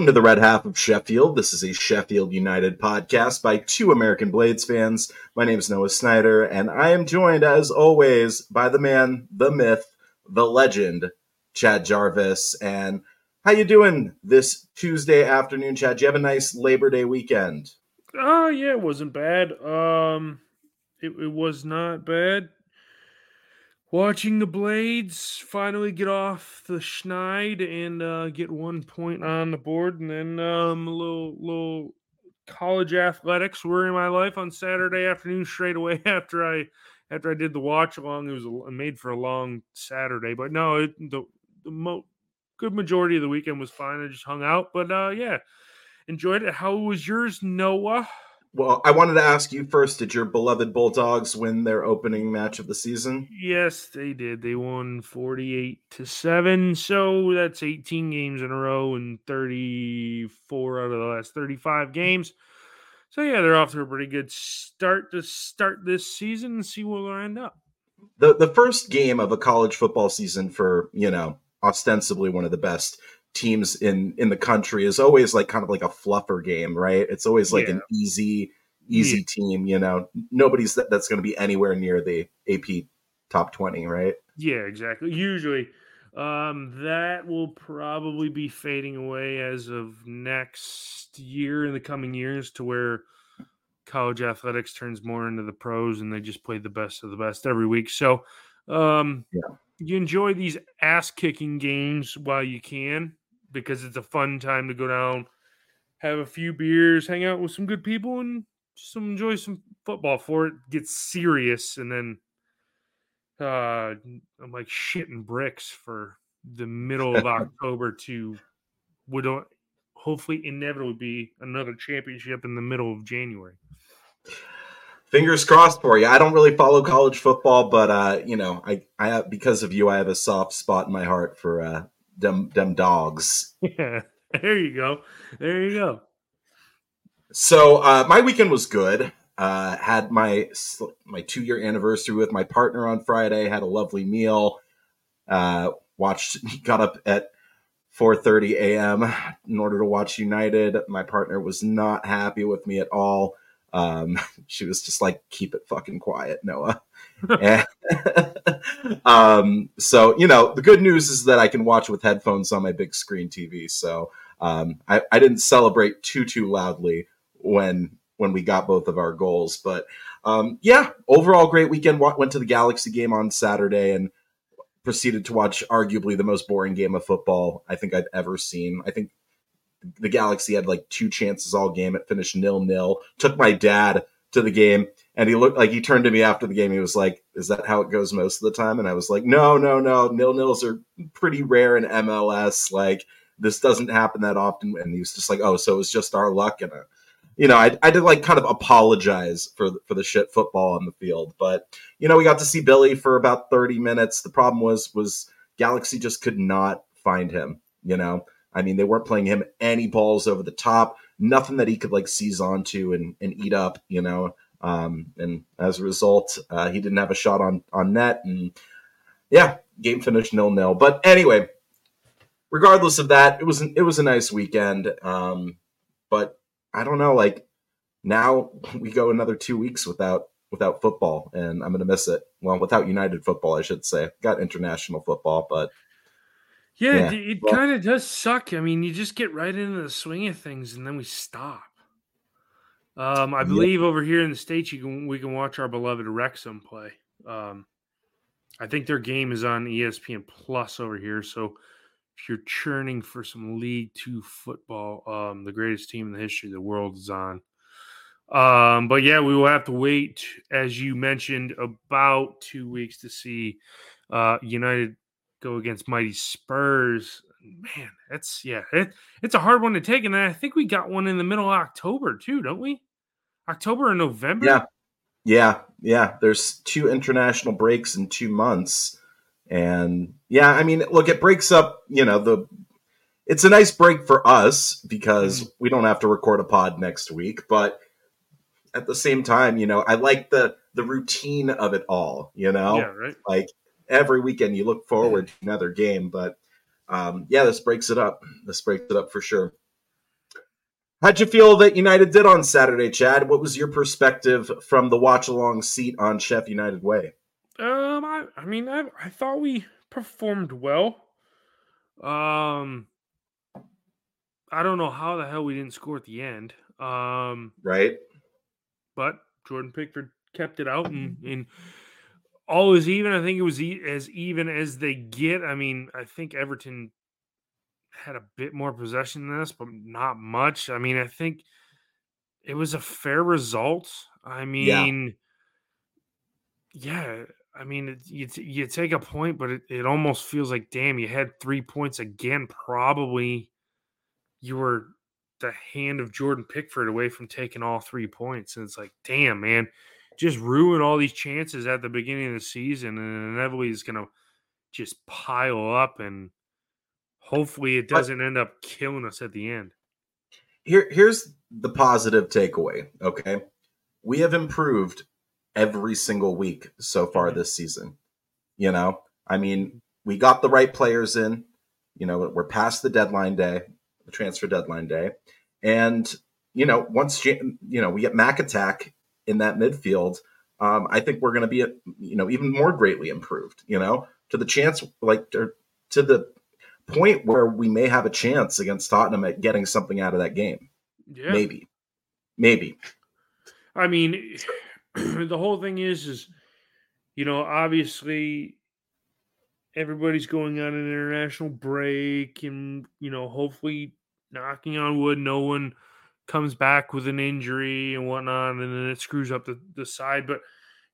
Welcome to the Red Half of Sheffield. This is a Sheffield United podcast by two American Blades fans. My name is Noah Snyder, and I am joined, as always, by the man, the myth, the legend, Chad Jarvis. And how you doing this Tuesday afternoon, Chad? Did you have a nice Labor Day weekend? Yeah, it wasn't bad. It was not bad. Watching the Blades finally get off the schneid and get 1 point on the board, and then a little college athletics were in my life on Saturday afternoon straight away after I did the watch along. It was made for a long Saturday, but no, the good majority of the weekend was fine. I just hung out, but yeah, enjoyed it. How was yours, Noah? Well, I wanted to ask you first, did your beloved Bulldogs win their opening match of the season? Yes, they did. They won 48-7, so that's 18 games in a row and 34 out of the last 35 games. So, yeah, they're off to a pretty good start to start this season and see where they'll end up. The first game of a college football season for, you know, ostensibly one of the best teams in the country is always like kind of like a fluffer game, right? It's always like an easy team, you know. Nobody's that's going to be anywhere near the AP top 20, right? Yeah, exactly. Usually that will probably be fading away as of next year, in the coming years, to where college athletics turns more into the pros and they just play the best of the best every week. So you enjoy these ass-kicking games while you can, because it's a fun time to go down, have a few beers, hang out with some good people, and just enjoy some football for it. Get serious, and then I'm like shitting bricks for the middle of October to would hopefully inevitably be another championship in the middle of January. Fingers crossed for you. I don't really follow college football, but you know, I because of you, I have a soft spot in my heart for them dogs. Yeah, there you go. So my weekend was good. Had my 2-year anniversary with my partner on Friday. Had a lovely meal. Got up at 4:30 a.m. in order to watch United. My partner was not happy with me at all. She was just like, keep it fucking quiet, Noah. And, so, you know, the good news is that I can watch with headphones on my big screen TV. So, I didn't celebrate too loudly when we got both of our goals, but, yeah, overall great weekend. Went to the Galaxy game on Saturday and proceeded to watch arguably the most boring game of football I think I've ever seen. I think the Galaxy had like two chances all game. It finished 0-0. Took my dad to the game, and he looked like, he turned to me after the game. He was like, "Is that how it goes most of the time?" And I was like, "No. 0-0s are pretty rare in MLS. Like, this doesn't happen that often." And he was just like, "Oh, so it was just our luck." And you know, I did like kind of apologize for the shit football on the field, but you know, we got to see Billy for about 30 minutes. The problem was Galaxy just could not find him. You know. I mean, they weren't playing him any balls over the top, nothing that he could like seize onto and eat up, you know. And as a result, he didn't have a shot on net. And yeah, game finished 0-0. But anyway, regardless of that, it was a nice weekend. But I don't know, like now we go another 2 weeks without football, and I'm gonna miss it. Well, without United football, I should say. Got international football, but. Yeah, it kind of does suck. I mean, you just get right into the swing of things, and then we stop. I believe over here in the States, we can watch our beloved Wrexham play. I think their game is on ESPN Plus over here. So if you're churning for some League Two football, the greatest team in the history of the world is on. But yeah, we will have to wait, as you mentioned, about 2 weeks to see United go against mighty Spurs. Man, that's it's a hard one to take. And then I think we got one in the middle of October too, don't we? October and November. Yeah. There's two international breaks in 2 months, and yeah, I mean, look, it breaks up. You know, it's a nice break for us because we don't have to record a pod next week. But at the same time, you know, I like the routine of it all. You know, yeah, right. Like. Every weekend you look forward to another game, but yeah, this breaks it up for sure. How'd you feel that United did on Saturday, Chad? What was your perspective from the watch-along seat on Sheffield United Way? I thought we performed well. I don't know how the hell we didn't score at the end. Right. But Jordan Pickford kept it out, and all was even. I think it was as even as they get. I mean, I think Everton had a bit more possession than us, but not much. I mean, I think it was a fair result. I mean, yeah. I mean, you take a point, but it almost feels like, damn, you had 3 points again. Probably you were the hand of Jordan Pickford away from taking all 3 points. And it's like, damn, man, just ruin all these chances at the beginning of the season. And inevitably it's going to just pile up, and hopefully it doesn't end up killing us at the end. Here's the positive takeaway, okay? We have improved every single week so far this season. You know, I mean, we got the right players in. You know, we're past the transfer deadline day. And, you know, once, we get McAtack in that midfield, I think we're going to be, even more greatly improved, to the chance, to the point where we may have a chance against Tottenham at getting something out of that game. Yeah. Maybe. I mean, the whole thing is, obviously everybody's going on an international break, and, hopefully, knocking on wood, no one comes back with an injury and whatnot, and then it screws up the side. But,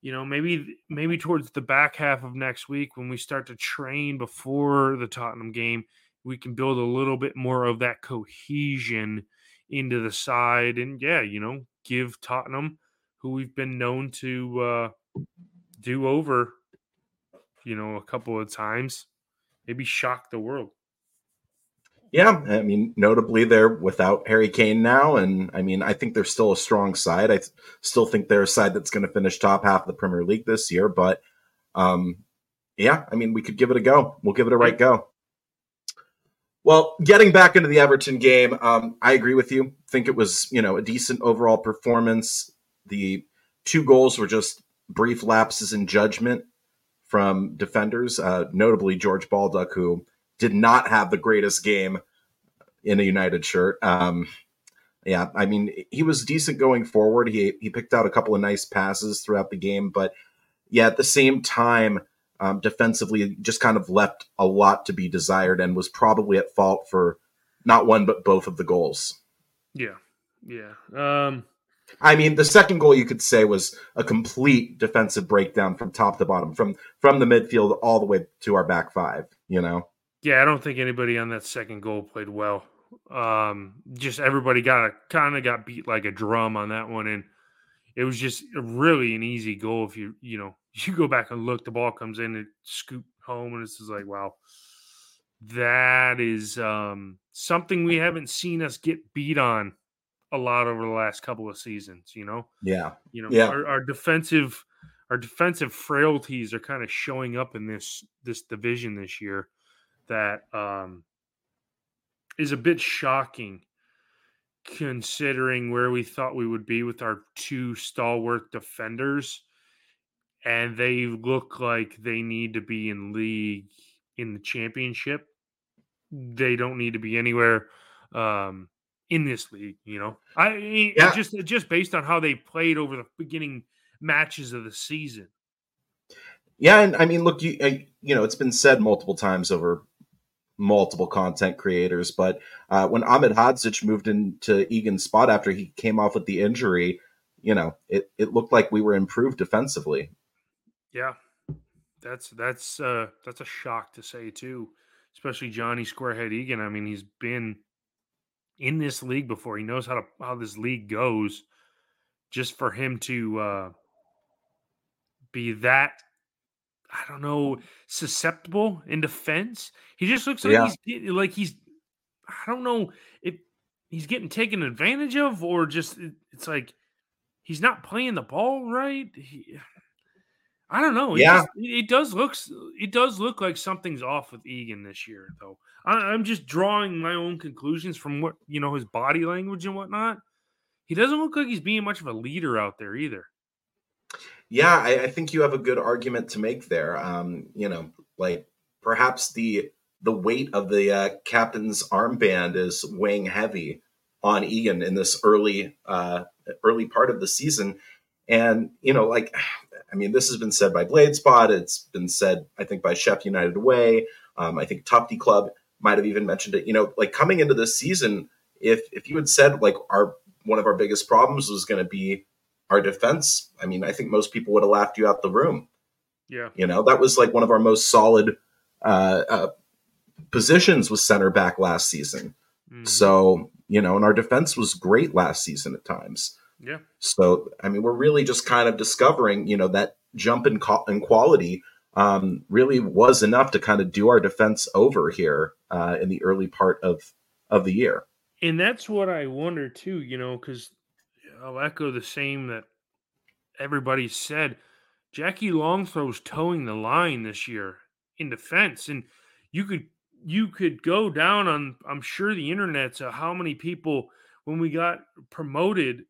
maybe towards the back half of next week, when we start to train before the Tottenham game, we can build a little bit more of that cohesion into the side. And, give Tottenham, who we've been known to do over, a couple of times, maybe shock the world. Yeah, I mean, notably they're without Harry Kane now, and I mean, I think they're still a strong side. I still think they're a side that's going to finish top half of the Premier League this year, but we could give it a go. We'll give it a right go. Well, getting back into the Everton game, I agree with you. I think it was, a decent overall performance. The two goals were just brief lapses in judgment from defenders, notably George Baldock, who did not have the greatest game in a United shirt. He was decent going forward. He picked out a couple of nice passes throughout the game, but at the same time, defensively just kind of left a lot to be desired and was probably at fault for not one, but both of the goals. Yeah. The second goal you could say was a complete defensive breakdown from top to bottom, from the midfield all the way to our back five, Yeah, I don't think anybody on that second goal played well. Just everybody got beat like a drum on that one, and it was just really an easy goal. If you go back and look, the ball comes in, it scooped home, and it's just like, wow, that is something we haven't seen us get beat on a lot over the last couple of seasons. Our defensive frailties are kind of showing up in this division this year. That is a bit shocking, considering where we thought we would be with our two stalwart defenders, and they look like they need to be in league in the Championship. They don't need to be anywhere in this league. Just based on how they played over the beginning matches of the season. Yeah, and I mean, look, it's been said multiple times over multiple content creators, but when Ahmedhodžić moved into Egan's spot after he came off with the injury, it looked like we were improved defensively. Yeah, that's a shock to say too, especially Johnny Squarehead Egan. I mean, he's been in this league before; he knows how this league goes. Just for him to be that, I don't know, susceptible in defense. He just looks like I don't know if he's getting taken advantage of, or just it's like he's not playing the ball right. I don't know. Yeah, it does look like something's off with Egan this year, though. I'm just drawing my own conclusions from what, you know, his body language and whatnot. He doesn't look like he's being much of a leader out there either. Yeah, I think you have a good argument to make there. You know, like perhaps the weight of the captain's armband is weighing heavy on Egan in this early part of the season. And, you know, like, I mean, this has been said by Blades Pod. It's been said, I think, by Sheffield United Way. I think Top D Club might have even mentioned it. You know, like coming into this season, if you had said like one of our biggest problems was going to be our defense, I mean, I think most people would have laughed you out the room. Yeah, you know, that was like one of our most solid positions was center back last season. Mm-hmm. So, you know, and our defense was great last season at times. Yeah. So, I mean, we're really just kind of discovering, you know, that jump in quality really was enough to kind of do our defense over here in the early part of the year. And that's what I wonder, too, you know, because I'll echo the same that everybody said. Jackie Longthrow's towing the line this year in defense. And you could go down on, I'm sure, the internet to how many people, when we got promoted,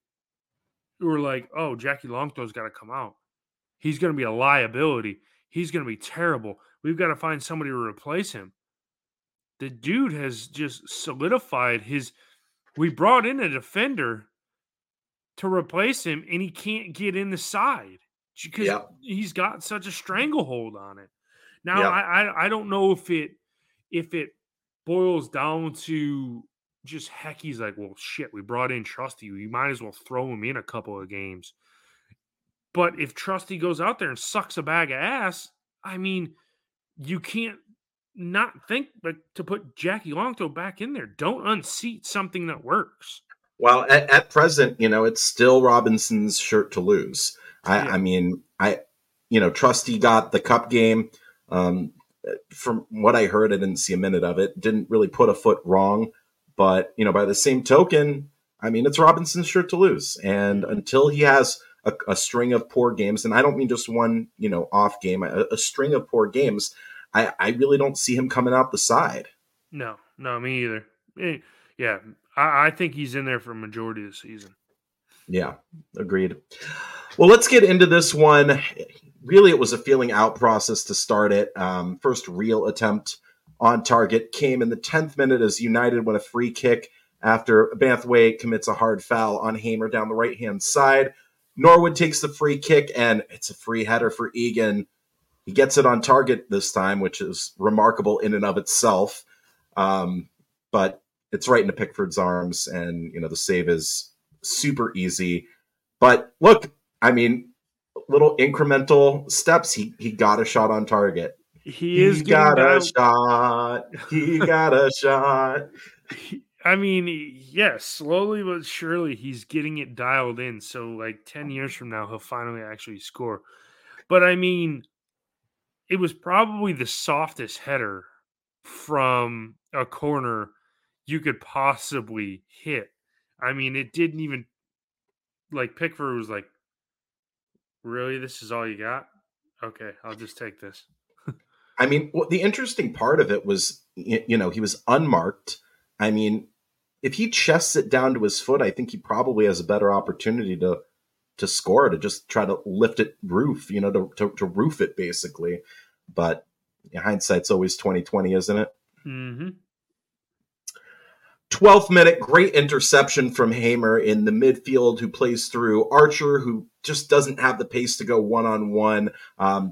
who were like, oh, Jackie Longthrow's got to come out. He's going to be a liability. He's going to be terrible. We've got to find somebody to replace him. The dude has just solidified his – we brought in a defender to replace him, and he can't get in the side because he's got such a stranglehold on it. Now, I don't know if it boils down to – just heck, he's like, well, shit, we brought in Trusty. We might as well throw him in a couple of games. But if Trusty goes out there and sucks a bag of ass, I mean, you can't not think but to put Jackie Longthrow back in there. Don't unseat something that works. Well, at present, you know, it's still Robinson's shirt to lose. I mean, you know, Trusty got the cup game. From what I heard, I didn't see a minute of it. Didn't really put a foot wrong. But, you know, by the same token, I mean, it's Robinson's shirt to lose. And until he has a string of poor games, and I don't mean just one, you know, off game, a string of poor games, I really don't see him coming out the side. No, me either. Yeah, I think he's in there for a majority of the season. Yeah, agreed. Well, let's get into this one. Really, it was a feeling out process to start it. First real attempt on target came in the 10th minute as United won a free kick after Banthway commits a hard foul on Hamer down the right-hand side. Norwood takes the free kick, and it's a free header for Egan. He gets it on target this time, which is remarkable in and of itself. But it's right into Pickford's arms, and you know the save is super easy. But look, I mean, little incremental steps. He got a shot on target. He got a shot. I mean, yes, slowly but surely he's getting it dialed in. So like 10 years from now, he'll finally actually score. But I mean, it was probably the softest header from a corner you could possibly hit. I mean, it didn't even like Pickford was like, really, this is all you got? Okay, I'll just take this. I mean, the interesting part of it was, you know, he was unmarked. I mean, if he chests it down to his foot, I think he probably has a better opportunity to score, to just try to lift it roof, you know, to roof it basically. But hindsight's always 20/20, isn't it? Mm-hmm. 12th minute, great interception from Hamer in the midfield, who plays through Archer, who just doesn't have the pace to go one-on-one.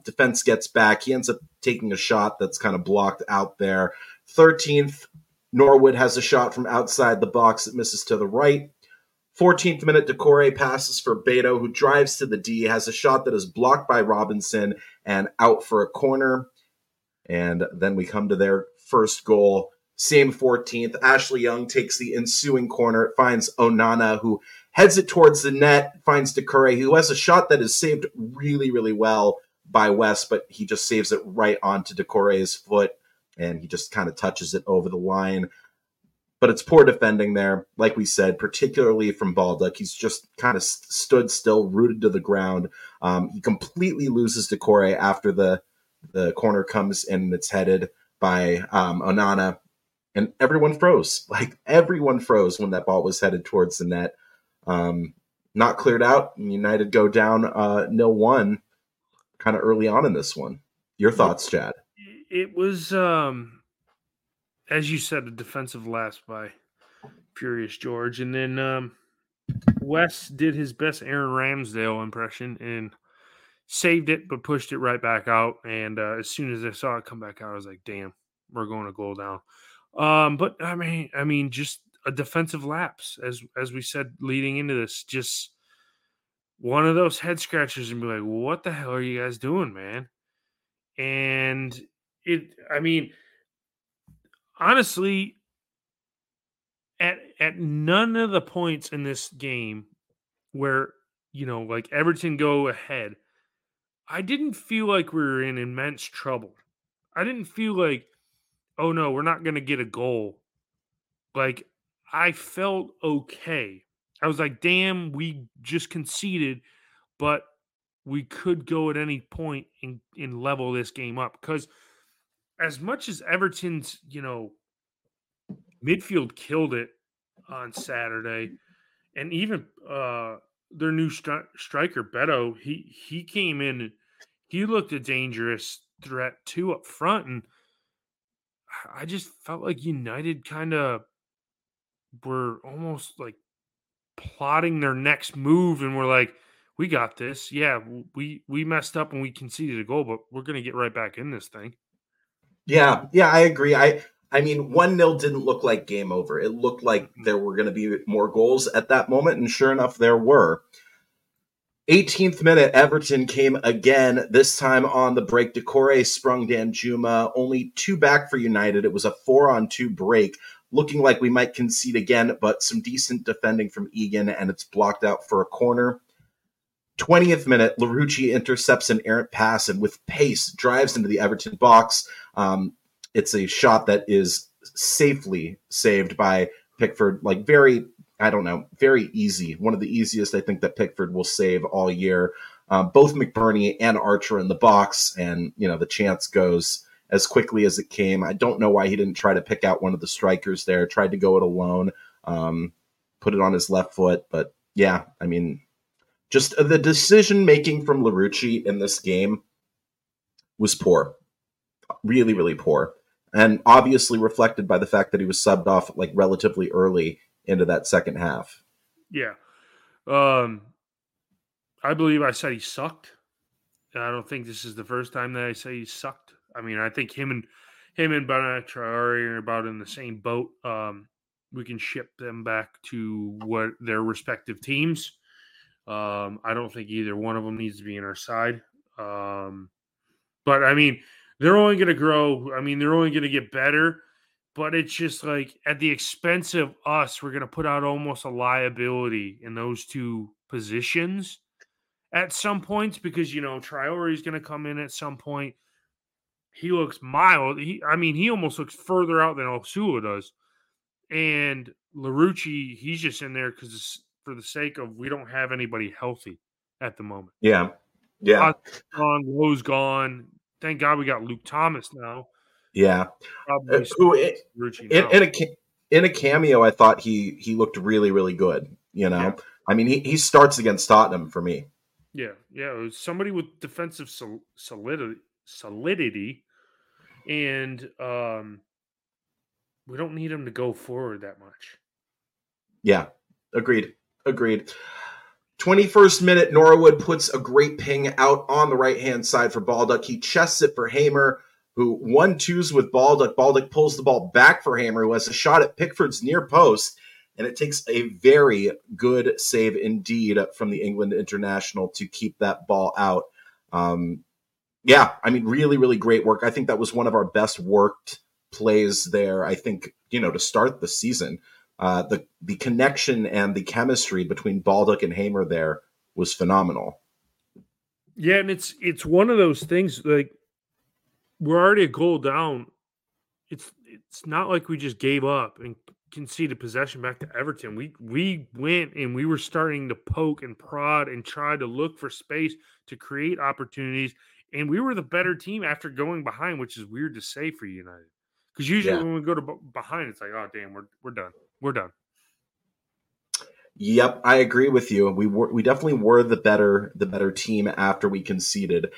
Defense gets back. He ends up taking a shot that's kind of blocked out there. 13th, Norwood has a shot from outside the box that misses to the right. 14th minute, Doucouré passes for Beto, who drives to the D, has a shot that is blocked by Robinson and out for a corner. And then we come to their first goal. Same 14th, Ashley Young takes the ensuing corner, finds Onana, who heads it towards the net, finds Doucouré, who has a shot that is saved really, really well by West, but he just saves it right onto Doucouré's foot, and he just kind of touches it over the line. but it's poor defending there, like we said, particularly from Baldock. He's just kind of stood still, rooted to the ground. He completely loses Doucouré after the corner comes in and it's headed by Onana, and everyone froze. Like, everyone froze when that ball was headed towards the net. Not cleared out, and United go down 0-1 kind of early on in this one. Your thoughts, Chad? It was, as you said, a defensive lapse by Furious George. And then West did his best Aaron Ramsdale impression and saved it, but pushed it right back out. And as soon as I saw it come back out, I was like, damn, we're going to goal down. But, I mean, just a defensive lapse, as we said leading into this. Just one of those head scratchers and be like, what the hell are you guys doing, man? And honestly, at none of the points in this game where, like Everton go ahead, I didn't feel like we were in immense trouble. I didn't feel like, oh no, we're not going to get a goal. Like, I felt okay. I was like, damn, we just conceded, but we could go at any point and level this game up. Because as much as Everton's, midfield killed it on Saturday, and even their new striker, Beto, he came in and he looked a dangerous threat too up front. And I just felt like United kind of were almost like plotting their next move, and we're like, we got this. Yeah, we messed up and we conceded a goal, but we're going to get right back in this thing. Yeah, I agree. I mean, 1-0 didn't look like game over. It looked like there were going to be more goals at that moment, and sure enough, there were. 18th minute, Everton came again, this time on the break. Doucouré sprung Danjuma, only two back for United. It was a 4-on-2 break, looking like we might concede again, but some decent defending from Egan, and it's blocked out for a corner. 20th minute, Larouci intercepts an errant pass and with pace drives into the Everton box. It's a shot that is safely saved by Pickford. Like, very easy. One of the easiest I think that Pickford will save all year. Both McBurnie and Archer in the box, and the chance goes as quickly as it came. I don't know why he didn't try to pick out one of the strikers there. Tried to go it alone, put it on his left foot. But yeah, I mean, just the decision-making from Larouci in this game was poor. Really, really poor. And obviously reflected by the fact that he was subbed off like relatively early into that second half. Yeah. I believe I said he sucked. And I don't think this is the first time that I say he sucked. I mean, I think him and Traoré are about in the same boat. We can ship them back to what their respective teams. I don't think either one of them needs to be in our side. But I mean, they're only going to grow. I mean, they're only going to get better, but it's just like at the expense of us, we're going to put out almost a liability in those two positions at some points, because, Traoré is going to come in at some point. He looks mild. He almost looks further out than Souza does. And Larouci, he's just in there because it's, for the sake of, we don't have anybody healthy at the moment. Yeah. Lowe's gone. Thank God we got Luke Thomas now. Yeah. In a cameo, I thought he looked really, really good. Yeah. I mean, he starts against Tottenham for me. Yeah. It was somebody with defensive solidity, and we don't need him to go forward that much. Yeah. Agreed. 21st minute, Norwood puts a great ping out on the right-hand side for Baldock. He chests it for Hamer, who 1-2s with Baldock. Baldock pulls the ball back for Hamer, who has a shot at Pickford's near post, and it takes a very good save indeed from the England international to keep that ball out. Really, really great work. I think that was one of our best worked plays there, I think, to start the season. The connection and the chemistry between Baldock and Hamer there was phenomenal. Yeah, and it's one of those things, like, we're already a goal down. It's not like we just gave up and conceded possession back to Everton, we went and we were starting to poke and prod and try to look for space to create opportunities. And we were the better team after going behind, which is weird to say for United. Because usually when we go to behind, it's like, oh, damn, we're done. We're done. Yep, I agree with you. We definitely were the better team after we conceded.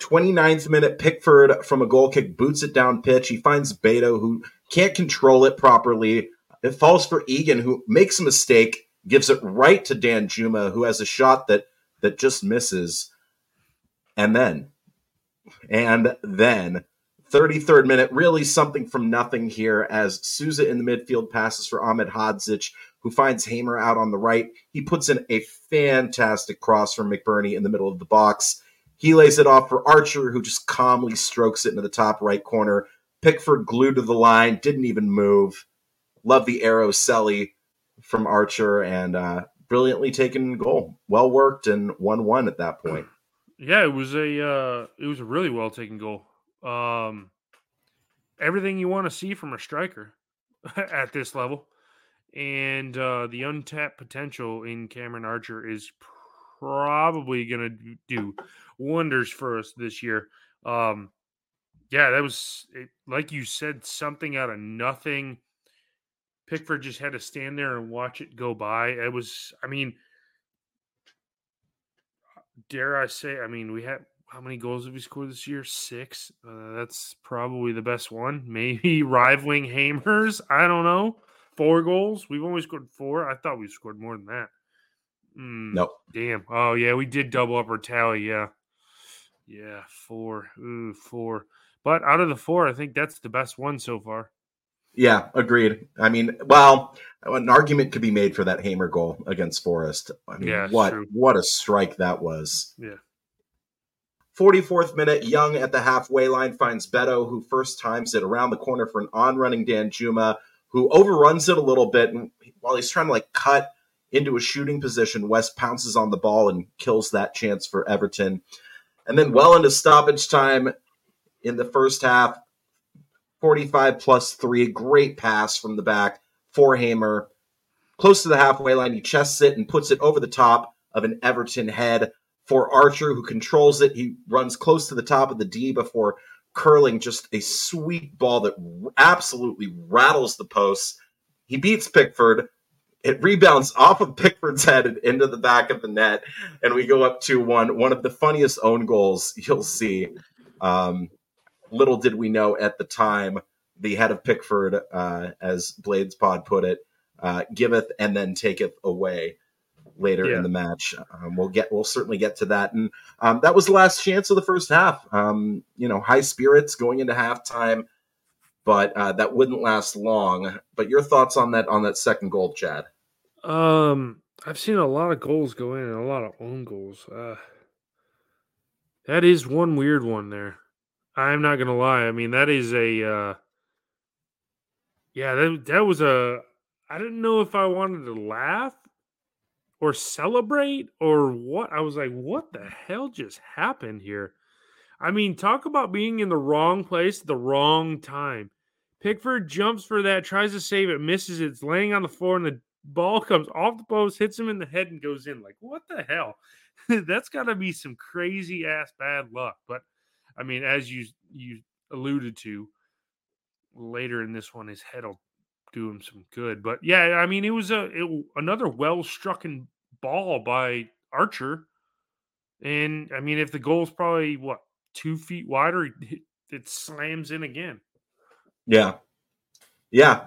29th minute, Pickford from a goal kick boots it down pitch. He finds Beto, who can't control it properly. It falls for Egan, who makes a mistake, gives it right to Danjuma, who has a shot that just misses. And then 33rd minute, really something from nothing here as Souza in the midfield passes for Ahmedhodžić, who finds Hamer out on the right. He puts in a fantastic cross from McBurnie in the middle of the box. He lays it off for Archer, who just calmly strokes it into the top right corner. Pickford glued to the line, didn't even move. Love the arrow celly from Archer, and brilliantly taken goal. Well worked, and 1-1 at that point. Yeah, it was a really well taken goal. Everything you want to see from a striker at this level, and the untapped potential in Cameron Archer is probably going to do wonders for us this year. That was it, like you said, something out of nothing. Pickford just had to stand there and watch it go by. It was, I mean. Dare I say, I mean, we had how many goals have we scored this year? 6. That's probably the best one. Maybe rivaling Hamer's. I don't know. 4 goals. We've only scored 4. I thought we scored more than that. No. Damn. Oh, yeah, we did double up our tally. Yeah, 4. Ooh, 4. But out of the 4, I think that's the best one so far. Yeah, agreed. I mean, well, an argument could be made for that Hamer goal against Forest. I mean, yeah, what a strike that was. Yeah. 44th minute, Young at the halfway line finds Beto, who first times it around the corner for an on-running Danjuma, who overruns it a little bit. And while he's trying to, cut into a shooting position, West pounces on the ball and kills that chance for Everton. And then well into stoppage time in the first half, 45+3, great pass from the back for Hamer. Close to the halfway line, he chests it and puts it over the top of an Everton head for Archer, who controls it. He runs close to the top of the D before curling just a sweet ball that absolutely rattles the posts. He beats Pickford. It rebounds off of Pickford's head and into the back of the net, and we go up 2-1. One of the funniest own goals you'll see. Little did we know at the time, the head of Pickford, as Blades Pod put it, giveth and then taketh away later in the match. We'll certainly get to that. And that was the last chance of the first half. High spirits going into halftime, but that wouldn't last long. But your thoughts on that second goal, Chad? I've seen a lot of goals go in and a lot of own goals. That is one weird one there. I'm not going to lie. I mean, that is a that was a – I didn't know if I wanted to laugh or celebrate or what. I was like, what the hell just happened here? I mean, talk about being in the wrong place at the wrong time. Pickford jumps for that, tries to save it, misses it. It's laying on the floor, and the ball comes off the post, hits him in the head, and goes in. Like, what the hell? That's got to be some crazy-ass bad luck, but – I mean, as you alluded to later in this one, his head will do him some good. But, yeah, I mean, it was another well-struck ball by Archer. And, I mean, if the goal's probably, 2 feet wider, it slams in again. Yeah. Yeah,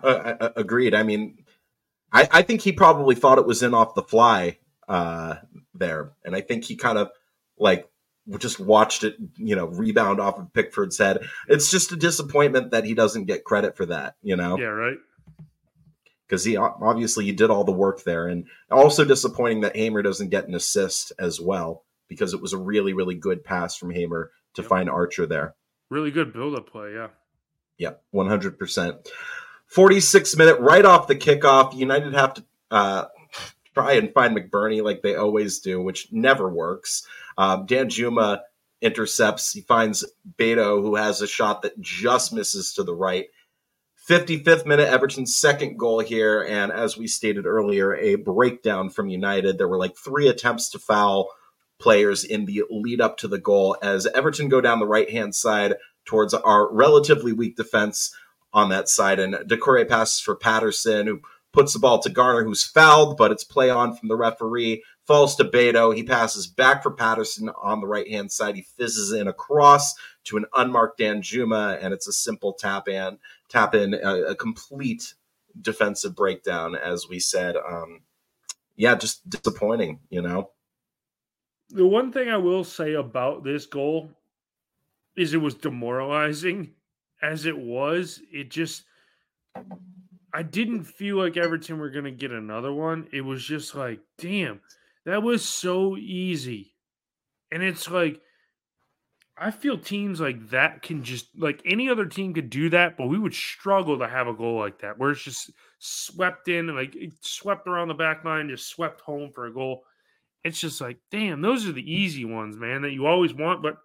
agreed. I mean, I think he probably thought it was in off the fly there. And I think he kind of, just watched it, rebound off of Pickford's head. It's just a disappointment that he doesn't get credit for that, Yeah, right. Because he did all the work there. And also disappointing that Hamer doesn't get an assist as well, because it was a really, really good pass from Hamer to find Archer there. Really good build-up play, yeah. Yeah, 100%. 46th minute, right off the kickoff, United have to try and find McBurnie like they always do, which never works. Danjuma intercepts. He finds Beto, who has a shot that just misses to the right. 55th minute, Everton's second goal here. And as we stated earlier, a breakdown from United. There were like three attempts to foul players in the lead up to the goal as Everton go down the right-hand side towards our relatively weak defense on that side. And Doucouré passes for Patterson, who puts the ball to Garner, who's fouled, but it's play on from the referee, falls to Beto. He passes back for Patterson on the right-hand side. He fizzes in a cross to an unmarked Danjuma, and it's a simple tap in, a complete defensive breakdown, as we said. Just disappointing, you know? The one thing I will say about this goal is it was demoralizing as it was. It just, I didn't feel like Everton were going to get another one. It was just like, damn, that was so easy. And it's like, I feel teams like that can just, like any other team could do that, but we would struggle to have a goal like that where it's just swept in and like it swept around the back line, just swept home for a goal. It's just like, damn, those are the easy ones, man, that you always want, but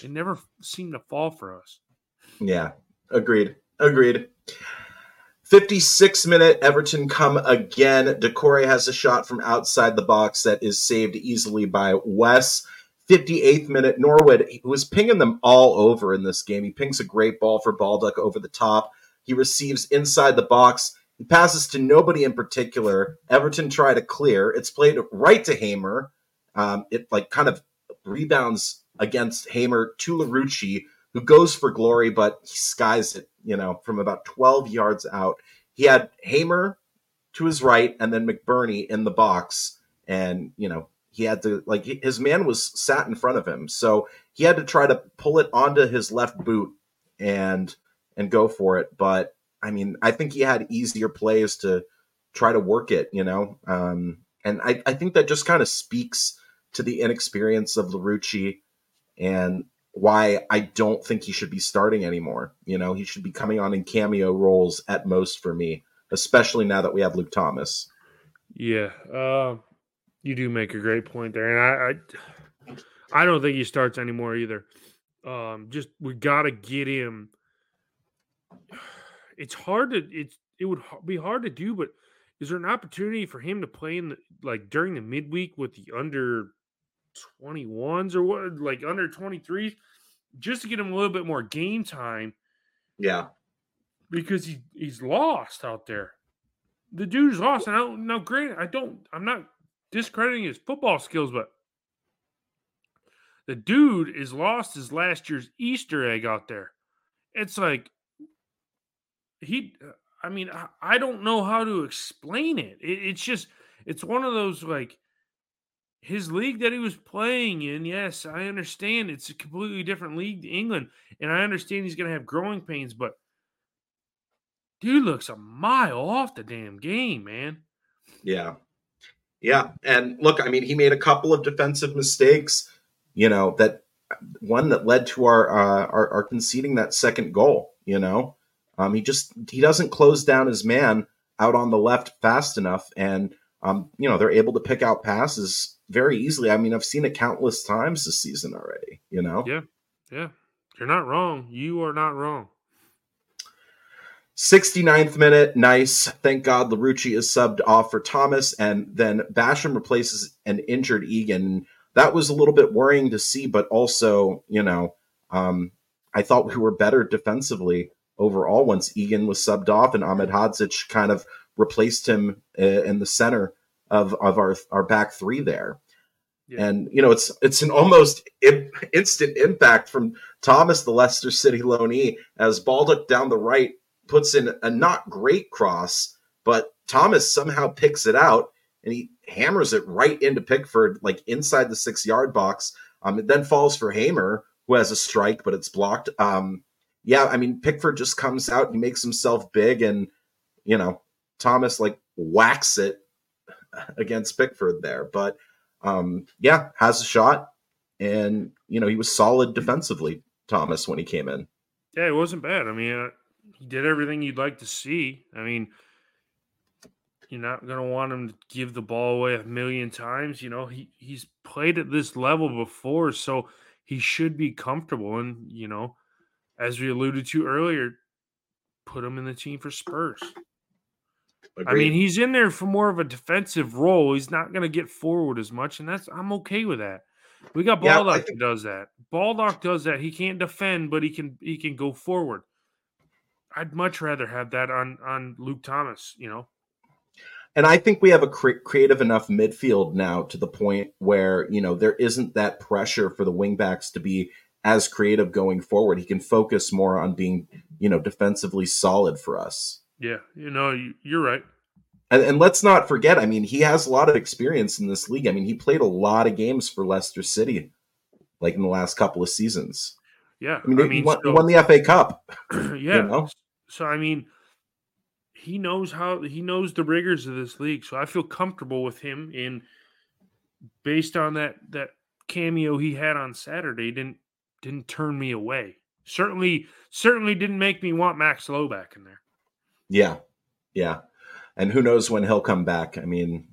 it never seemed to fall for us. Yeah, agreed. 56 minute, Everton come again. Doucouré has a shot from outside the box that is saved easily by West. 58th minute, Norwood, who was pinging them all over in this game. He pings a great ball for Baldock over the top. He receives inside the box. He passes to nobody in particular. Everton try to clear. It's played right to Hamer. It like kind of rebounds against Hamer to Larouci, who goes for glory, but he skies it, you know, from about 12 yards out. He had Hamer to his right and then McBurnie in the box. And, you know, he had to, like, his man was sat in front of him. So he had to try to pull it onto his left boot and go for it. But, I mean, I think he had easier plays to try to work it, you know. And I think that just kind of speaks to the inexperience of Larouci and why I don't think he should be starting anymore. You know, he should be coming on in cameo roles at most for me, especially now that we have Luke Thomas. Yeah, you do make a great point there. And I don't think he starts anymore either. Just we got to get him. It would be hard to do, but is there an opportunity for him to play in the, like during the midweek with the under 21s or what, like under 23s, just to get him a little bit more game time? Yeah, because he's lost out there. The dude's lost, and I'm not discrediting his football skills, but the dude is lost his last year's Easter egg out there. It's like. I don't know how to explain it. It's one of those, like, his league that he was playing in, yes, I understand it's a completely different league to England, and I understand he's going to have growing pains, but dude looks a mile off the damn game, man. Yeah, and look, I mean, he made a couple of defensive mistakes, you know, that one that led to our conceding that second goal, you know. He doesn't close down his man out on the left fast enough. And, you know, they're able to pick out passes very easily. I mean, I've seen it countless times this season already, you know? Yeah. You are not wrong. 69th minute. Nice. Thank God Larouci is subbed off for Thomas. And then Basham replaces an injured Egan. That was a little bit worrying to see, but also, you know, I thought we were better defensively overall once Egan was subbed off and Ahmedhodžić kind of replaced him in the center of our back three there. Yeah. And, you know, it's an almost instant impact from Thomas, the Leicester City loanee, as Baldock down the right puts in a not great cross, but Thomas somehow picks it out and he hammers it right into Pickford, like inside the 6-yard box. It then falls for Hamer, who has a strike, but it's blocked. Yeah, I mean, Pickford just comes out and makes himself big, and, you know, Thomas, like, whacks it against Pickford there. But, has a shot, and, you know, he was solid defensively, Thomas, when he came in. Yeah, it wasn't bad. I mean, he did everything you'd like to see. I mean, you're not going to want him to give the ball away 1,000,000 times. You know, he's played at this level before, so he should be comfortable, and, you know, as we alluded to earlier, put him in the team for Spurs. Agreed. I mean, he's in there for more of a defensive role. He's not going to get forward as much, and I'm okay with that. We got Baldock who does that. Baldock does that. He can't defend, but he can go forward. I'd much rather have that on Luke Thomas, you know. And I think we have a creative enough midfield now to the point where, you know, there isn't that pressure for the wingbacks to be as creative going forward. He can focus more on being, you know, defensively solid for us. Yeah, you know, you're right. And let's not forget, I mean, he has a lot of experience in this league. I mean, he played a lot of games for Leicester City, like in the last couple of seasons. Yeah. I mean, he won the FA Cup. Yeah. You know? So, I mean, he knows the rigors of this league. So I feel comfortable with him based on that cameo he had on Saturday, didn't turn me away. Certainly didn't make me want Max Lowe back in there. Yeah. Yeah. And who knows when he'll come back. I mean,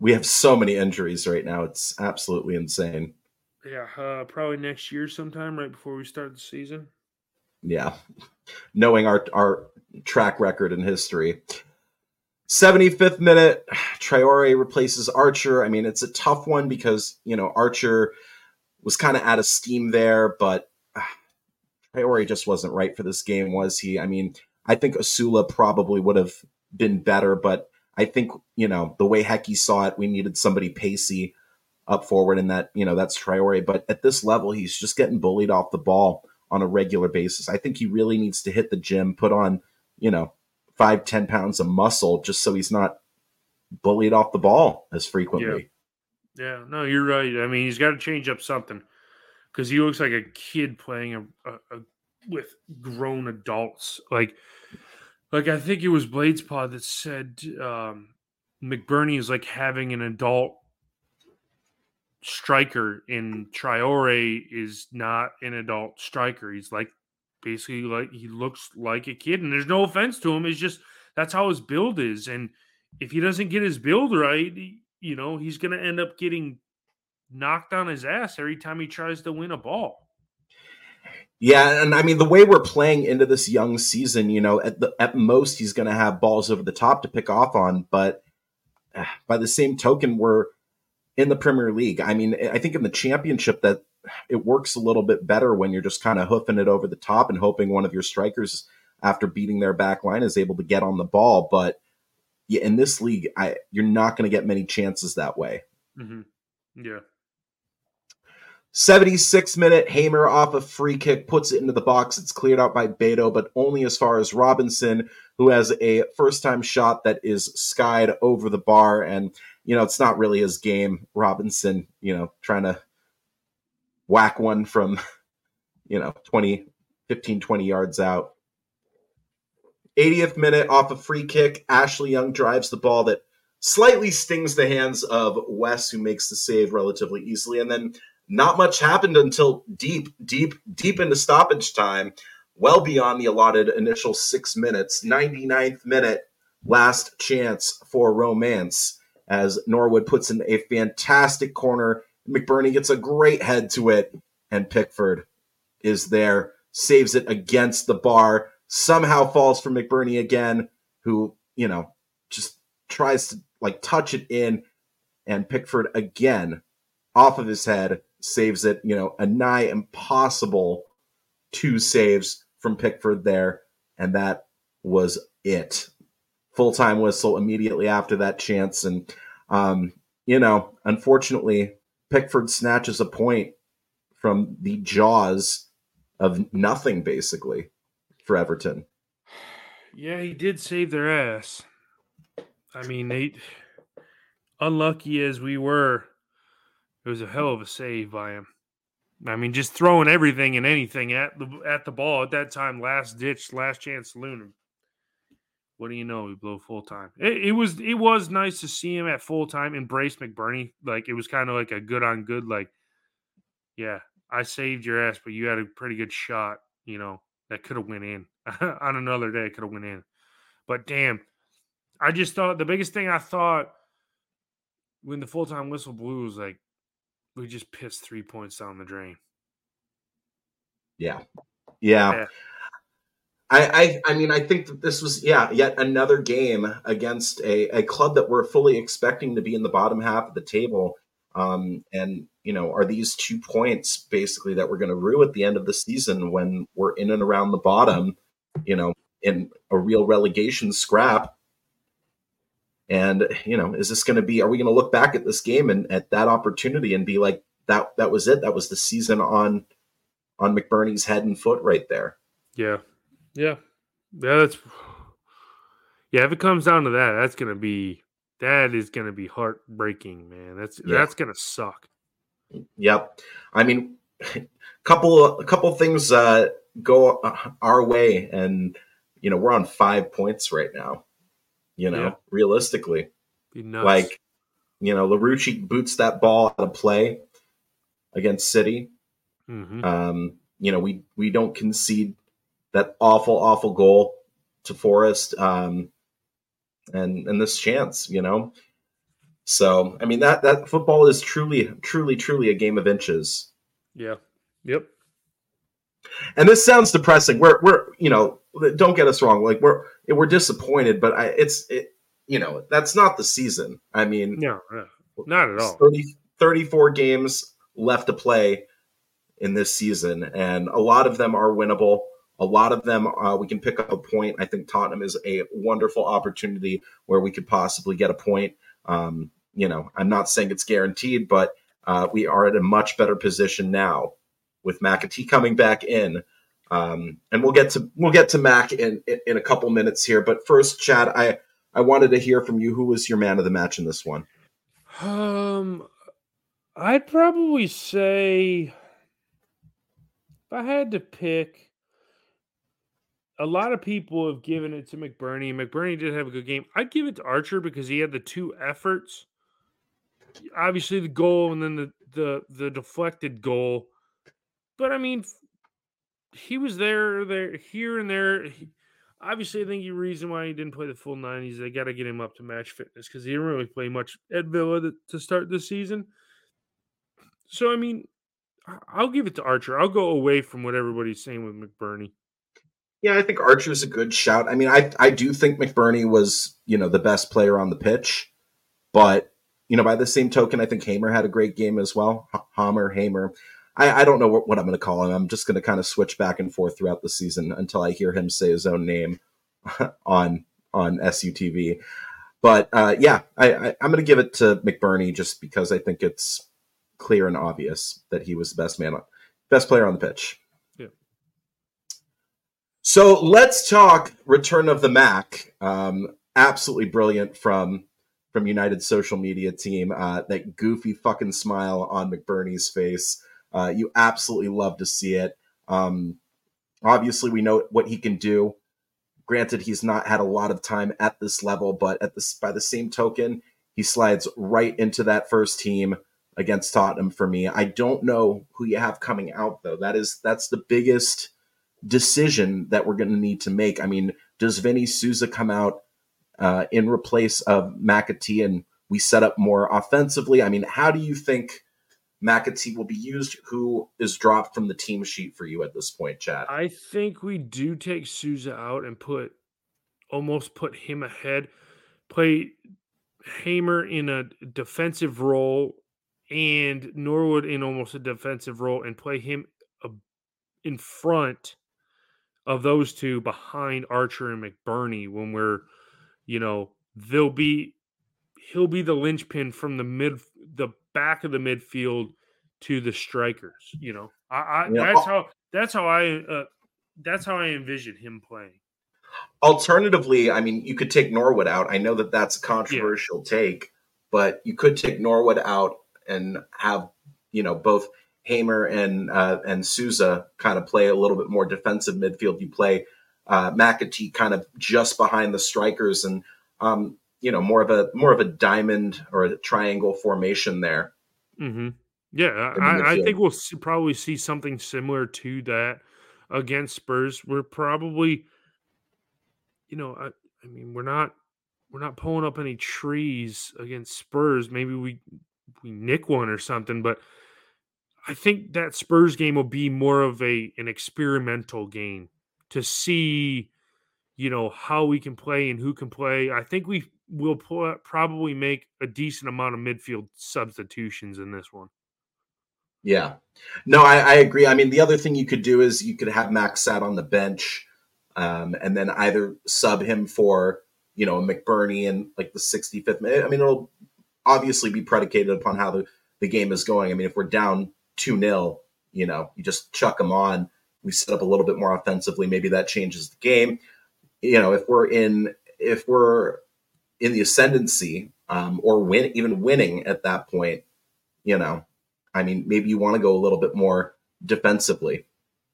we have so many injuries right now. It's absolutely insane. Yeah. Probably next year sometime, right before we start the season. Yeah. Knowing our track record in history. 75th minute, Traoré replaces Archer. I mean, it's a tough one because, you know, Archer was kind of out of steam there, but Traoré just wasn't right for this game, was he? I mean, I think Asula probably would have been better, but I think, you know, the way Hecky saw it, we needed somebody pacey up forward, and that, you know, that's Traoré. But at this level, he's just getting bullied off the ball on a regular basis. I think he really needs to hit the gym, put on, you know, 5-10 pounds of muscle just so he's not bullied off the ball as frequently. Yeah. Yeah, no, you're right. I mean, he's got to change up something because he looks like a kid playing with grown adults. Like I think it was Blades Pod that said McBurnie is like having an adult striker, and Traoré is not an adult striker. He's like basically like he looks like a kid, and there's no offense to him. It's just that's how his build is, and if he doesn't get his build right, you know, he's going to end up getting knocked on his ass every time he tries to win a ball. Yeah, and I mean, the way we're playing into this young season, you know, at most he's going to have balls over the top to pick off on, but by the same token, we're in the Premier League. I mean, I think in the Championship that it works a little bit better when you're just kind of hoofing it over the top and hoping one of your strikers, after beating their back line, is able to get on the ball, but yeah, in this league, you're not going to get many chances that way. Mm-hmm. Yeah. 76th minute, Hamer off a free kick, puts it into the box. It's cleared out by Beto, but only as far as Robinson, who has a first-time shot that is skied over the bar. And, you know, it's not really his game. Robinson, you know, trying to whack one from, you know, 15, 20 yards out. 80th minute, off a free kick, Ashley Young drives the ball that slightly stings the hands of West, who makes the save relatively easily. And then not much happened until deep into stoppage time, well beyond the allotted initial 6 minutes. 99th minute, last chance for romance, as Norwood puts in a fantastic corner. McBurnie gets a great head to it, and Pickford is there, saves it against the bar. Somehow falls for McBurnie again, who, you know, just tries to like touch it in, and Pickford again off of his head saves it. You know, a nigh impossible two saves from Pickford there, and that was it. Full-time whistle immediately after that chance, and you know, unfortunately, Pickford snatches a point from the jaws of nothing, basically, for Everton. Yeah, he did save their ass. I mean, they, unlucky as we were, it was a hell of a save by him. I mean, just throwing everything and anything at the ball at that time, last ditch, last chance saloon. What do you know? We blow full time. It was nice to see him at full time embrace McBurnie. Like, it was kind of like a good on good, like, yeah, I saved your ass, but you had a pretty good shot, you know. That could have went in. On another day, it could have went in. But damn, I just thought the biggest thing I thought when the full-time whistle blew was like, we just pissed 3 points down the drain. Yeah. I mean, I think that this was, yet another game against a club that we're fully expecting to be in the bottom half of the table. And, you know, are these 2 points basically that we're going to rue at the end of the season when we're in and around the bottom, you know, in a real relegation scrap? And, you know, is this going to be, are we going to look back at this game and at that opportunity and be like, that was it? That was the season on McBurnie's head and foot right there. Yeah. Yeah. If it comes down to that, that is going to be heartbreaking, man. That's going to suck. Yep. I mean, a couple things go our way, and, you know, we're on 5 points right now, you know, realistically. Like, you know, Larouci boots that ball out of play against City. Mm-hmm. You know, we don't concede that awful goal to Forest, and this chance, you know. So, I mean, that football is truly a game of inches. Yeah. Yep. And this sounds depressing. We're you know, don't get us wrong. Like we're disappointed, but you know, that's not the season. I mean, no, not at all. 34 games left to play in this season, and a lot of them are winnable. A lot of them, we can pick up a point. I think Tottenham is a wonderful opportunity where we could possibly get a point. You know, I'm not saying it's guaranteed, but we are at a much better position now with McAtee coming back in. And we'll get to Mac in a couple minutes here. But first, Chad, I wanted to hear from you. Who was your man of the match in this one? I'd probably say, if I had to pick, a lot of people have given it to McBurnie. McBurnie did have a good game. I'd give it to Archer because he had the two efforts. Obviously the goal and then the deflected goal. But, I mean, he was there, here and there. Obviously, I think the reason why he didn't play the full 90s, they got to get him up to match fitness because he didn't really play much at Villa to start the season. So, I mean, I'll give it to Archer. I'll go away from what everybody's saying with McBurnie. Yeah, I think Archer's a good shout. I mean, I do think McBurnie was, you know, the best player on the pitch. But, you know, by the same token, I think Hamer had a great game as well. Hamer. I don't know what I'm going to call him. I'm just going to kind of switch back and forth throughout the season until I hear him say his own name on SUTV. But, yeah, I'm going to give it to McBurnie just because I think it's clear and obvious that he was the best player on the pitch. So let's talk Return of the Mac. Absolutely brilliant from United's social media team. That goofy fucking smile on McBurnie's face. You absolutely love to see it. Obviously, we know what he can do. Granted, he's not had a lot of time at this level, but by the same token, he slides right into that first team against Tottenham for me. I don't know who you have coming out, though. That's the biggest decision that we're going to need to make. I mean, does Vinny Souza come out in replace of McAtee and we set up more offensively? I mean, how do you think McAtee will be used? Who is dropped from the team sheet for you at this point, Chad? I think we do take Souza out and put him ahead, play Hamer in a defensive role and Norwood in almost a defensive role and play him in front of those two behind Archer and McBurnie when we're, you know, he'll be the linchpin from the back of the midfield to the strikers. You know, that's how I envision him playing. Alternatively, I mean, you could take Norwood out. I know that's a controversial take, but you could take Norwood out and have, you know, both Hamer and Souza kind of play a little bit more defensive midfield. You play McAtee kind of just behind the strikers and, you know, more of a diamond or a triangle formation there. Mm-hmm. Yeah, I think we'll probably see something similar to that against Spurs. We're probably, you know, I mean, we're not pulling up any trees against Spurs. Maybe we nick one or something, but I think that Spurs game will be more of an experimental game to see, you know, how we can play and who can play. I think we will probably make a decent amount of midfield substitutions in this one. Yeah. No, I agree. I mean, the other thing you could do is you could have Max sat on the bench and then either sub him for, you know, McBurnie in like the 65th minute. I mean, it'll obviously be predicated upon how the game is going. I mean, if we're down 2-0, you know, you just chuck him on. We set up a little bit more offensively. Maybe that changes the game. You know, if we're in the ascendancy or winning at that point, you know, I mean, maybe you want to go a little bit more defensively.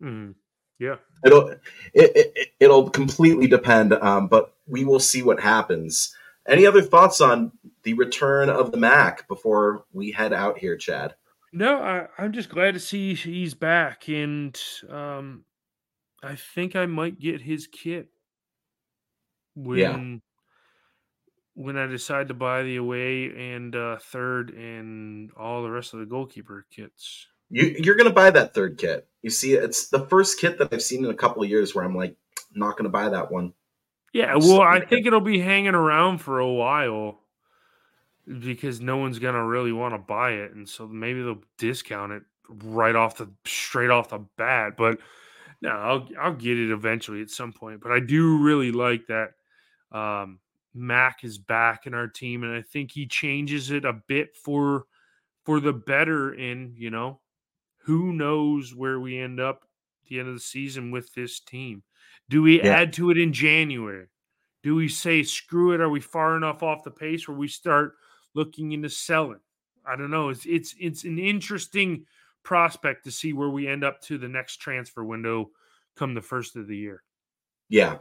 Mm, yeah. It'll completely depend, but we will see what happens. Any other thoughts on the return of the Mac before we head out here, Chad? No, I'm just glad to see he's back, and I think I might get his kit when I decide to buy the away and third and all the rest of the goalkeeper kits. You're going to buy that third kit. You see, it's the first kit that I've seen in a couple of years where I'm like, I'm not going to buy that one. Yeah, well, I think it'll be hanging around for a while because no one's going to really want to buy it. And so maybe they'll discount it straight off the bat. But no, I'll get it eventually at some point. But I do really like that Mac is back in our team, and I think he changes it a bit for the better. And, you know, who knows where we end up at the end of the season with this team. Do we add to it in January? Do we say, screw it? Are we far enough off the pace where we start looking into selling? I don't know. It's an interesting prospect to see where we end up to the next transfer window come the first of the year. Yeah,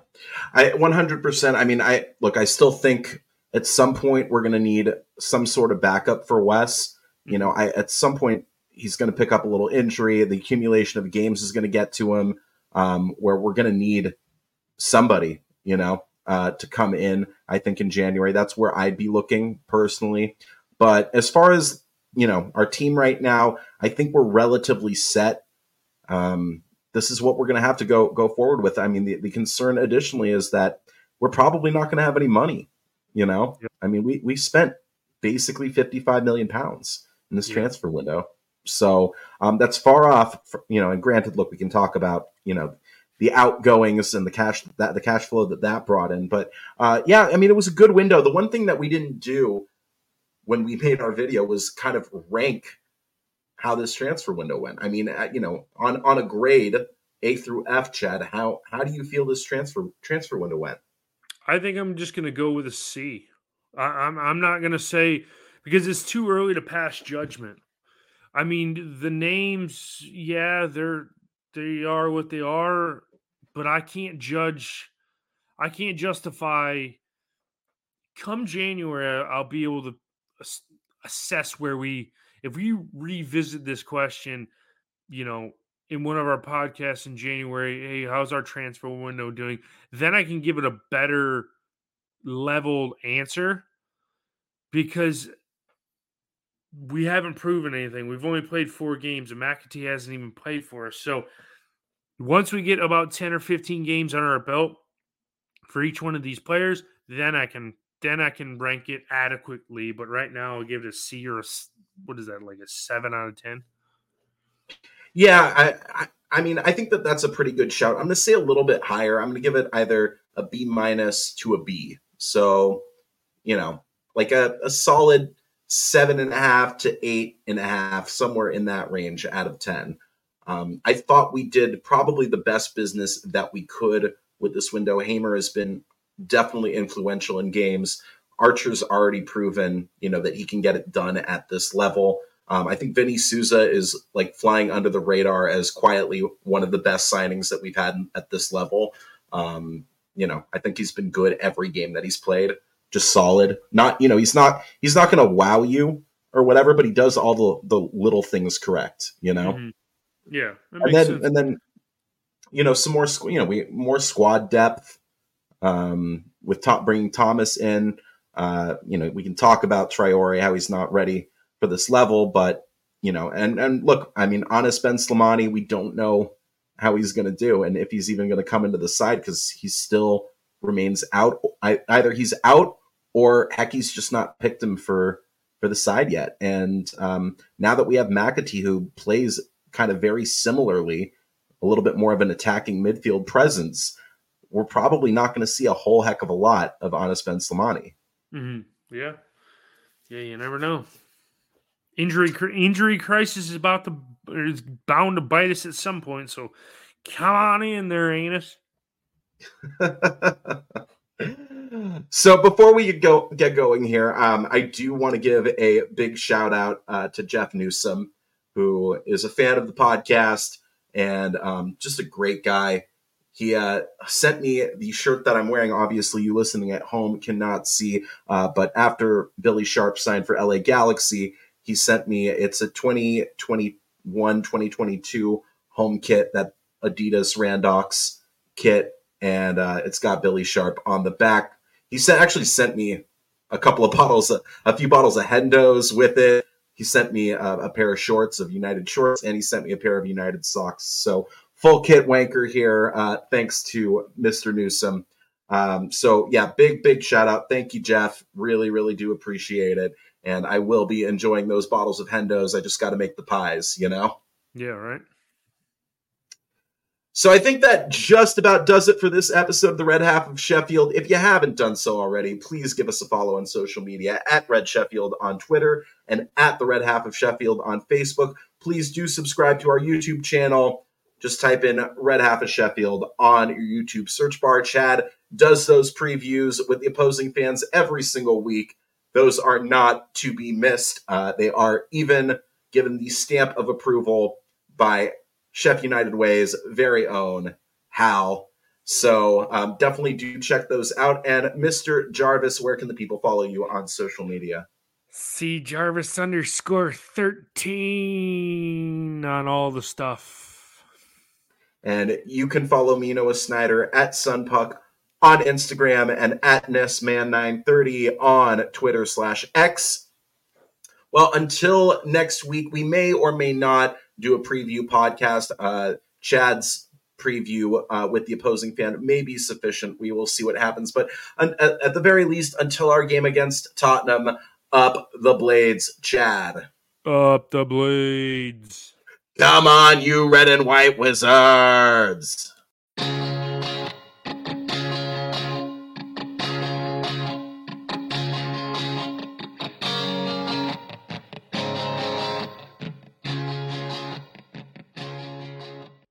100%. I mean, I still think at some point we're going to need some sort of backup for Wes. You know, at some point he's going to pick up a little injury. The accumulation of games is going to get to him where we're going to need somebody, you know, to come in, I think, in January. That's where I'd be looking personally. But as far as, you know, our team right now, I think we're relatively set. This is what we're going to have to go forward with. I mean, the concern additionally is that we're probably not going to have any money, you know? Yep. I mean, we spent basically £55 million in this transfer window. So that's far off, you know, and granted, look, we can talk about, you know, the outgoings and the cash flow that brought in. But yeah, I mean, it was a good window. The one thing that we didn't do when we made our video was kind of rank how this transfer window went. I mean, you know, on a grade A through F, Chad, how do you feel this transfer window went? I think I'm just going to go with a C. I'm not going to say, because it's too early to pass judgment. I mean, the names, yeah, they are what they are, but I can't justify. Come January, I'll be able to assess where we. If we revisit this question, you know, in one of our podcasts in January, hey, how's our transfer window doing? Then I can give it a better leveled answer, because we haven't proven anything. We've only played 4 games, and McAtee hasn't even played for us. So once we get about 10 or 15 games under our belt for each one of these players, then I can rank it adequately. But right now, I'll give it a C, or a, what is that, like a 7 out of 10? Yeah, I mean, I think that's a pretty good shout. I'm going to say a little bit higher. I'm going to give it either a B- to a B. So, you know, like a solid 7.5 to 8.5, somewhere in that range out of 10. I thought we did probably the best business that we could with this window. Hamer has been definitely influential in games. Archer's already proven, you know, that he can get it done at this level. I think Vinny Souza is like flying under the radar as quietly one of the best signings that we've had at this level. You know, I think he's been good every game that he's played, just solid. Not, you know, he's not going to wow you or whatever, but he does all the little things correct, you know? Mm-hmm. Yeah. And then, you know, some more, you know, more squad depth with bringing Thomas in. You know, we can talk about Traoré, how he's not ready for this level, but, you know, and look, I mean, Younes Ben Slimane, we don't know how he's going to do and if he's even going to come into the side because he still remains out. Either he's out or Hecky's just not picked him for the side yet. And now that we have McAtee, who plays kind of very similarly, a little bit more of an attacking midfield presence, we're probably not going to see a whole heck of a lot of Younes Ben Slimane. Mm-hmm. Yeah. Yeah, you never know. Injury crisis is bound to bite us at some point, so come on in there, Younes. So before we get going here, I do want to give a big shout out to Jeff Newsom, who is a fan of the podcast and just a great guy. He sent me the shirt that I'm wearing. Obviously, you listening at home cannot see, but after Billy Sharp signed for LA Galaxy, he sent me, it's a 2021-2022 home kit, that Adidas Randox kit, and it's got Billy Sharp on the back. He actually sent me a couple of bottles, a few bottles of Hendo's with it. He sent me a pair of shorts of United shorts, and he sent me a pair of United socks. So full kit wanker here, thanks to Mr. Newsom. So, yeah, big shout out. Thank you, Jeff. Really, really do appreciate it. And I will be enjoying those bottles of Hendo's. I just got to make the pies, you know? Yeah, right. So I think that just about does it for this episode of The Red Half of Sheffield. If you haven't done so already, please give us a follow on social media at Red Sheffield on Twitter and at The Red Half of Sheffield on Facebook. Please do subscribe to our YouTube channel. Just type in Red Half of Sheffield on your YouTube search bar. Chad does those previews with the opposing fans every single week. Those are not to be missed. They are even given the stamp of approval by Sheffield United Way's very own Hal. So definitely do check those out. And Mr. Jarvis, where can the people follow you on social media? C Jarvis _13 on all the stuff. And you can follow me, Noah Snyder, at Sunpuck on Instagram and at NessMan930 on Twitter/X. Well, until next week, we may or may not do a preview podcast. Chad's preview with the opposing fan may be sufficient. We will see what happens. But at the very least, until our game against Tottenham, up the Blades, Chad. Up the Blades. Come on, you red and white wizards.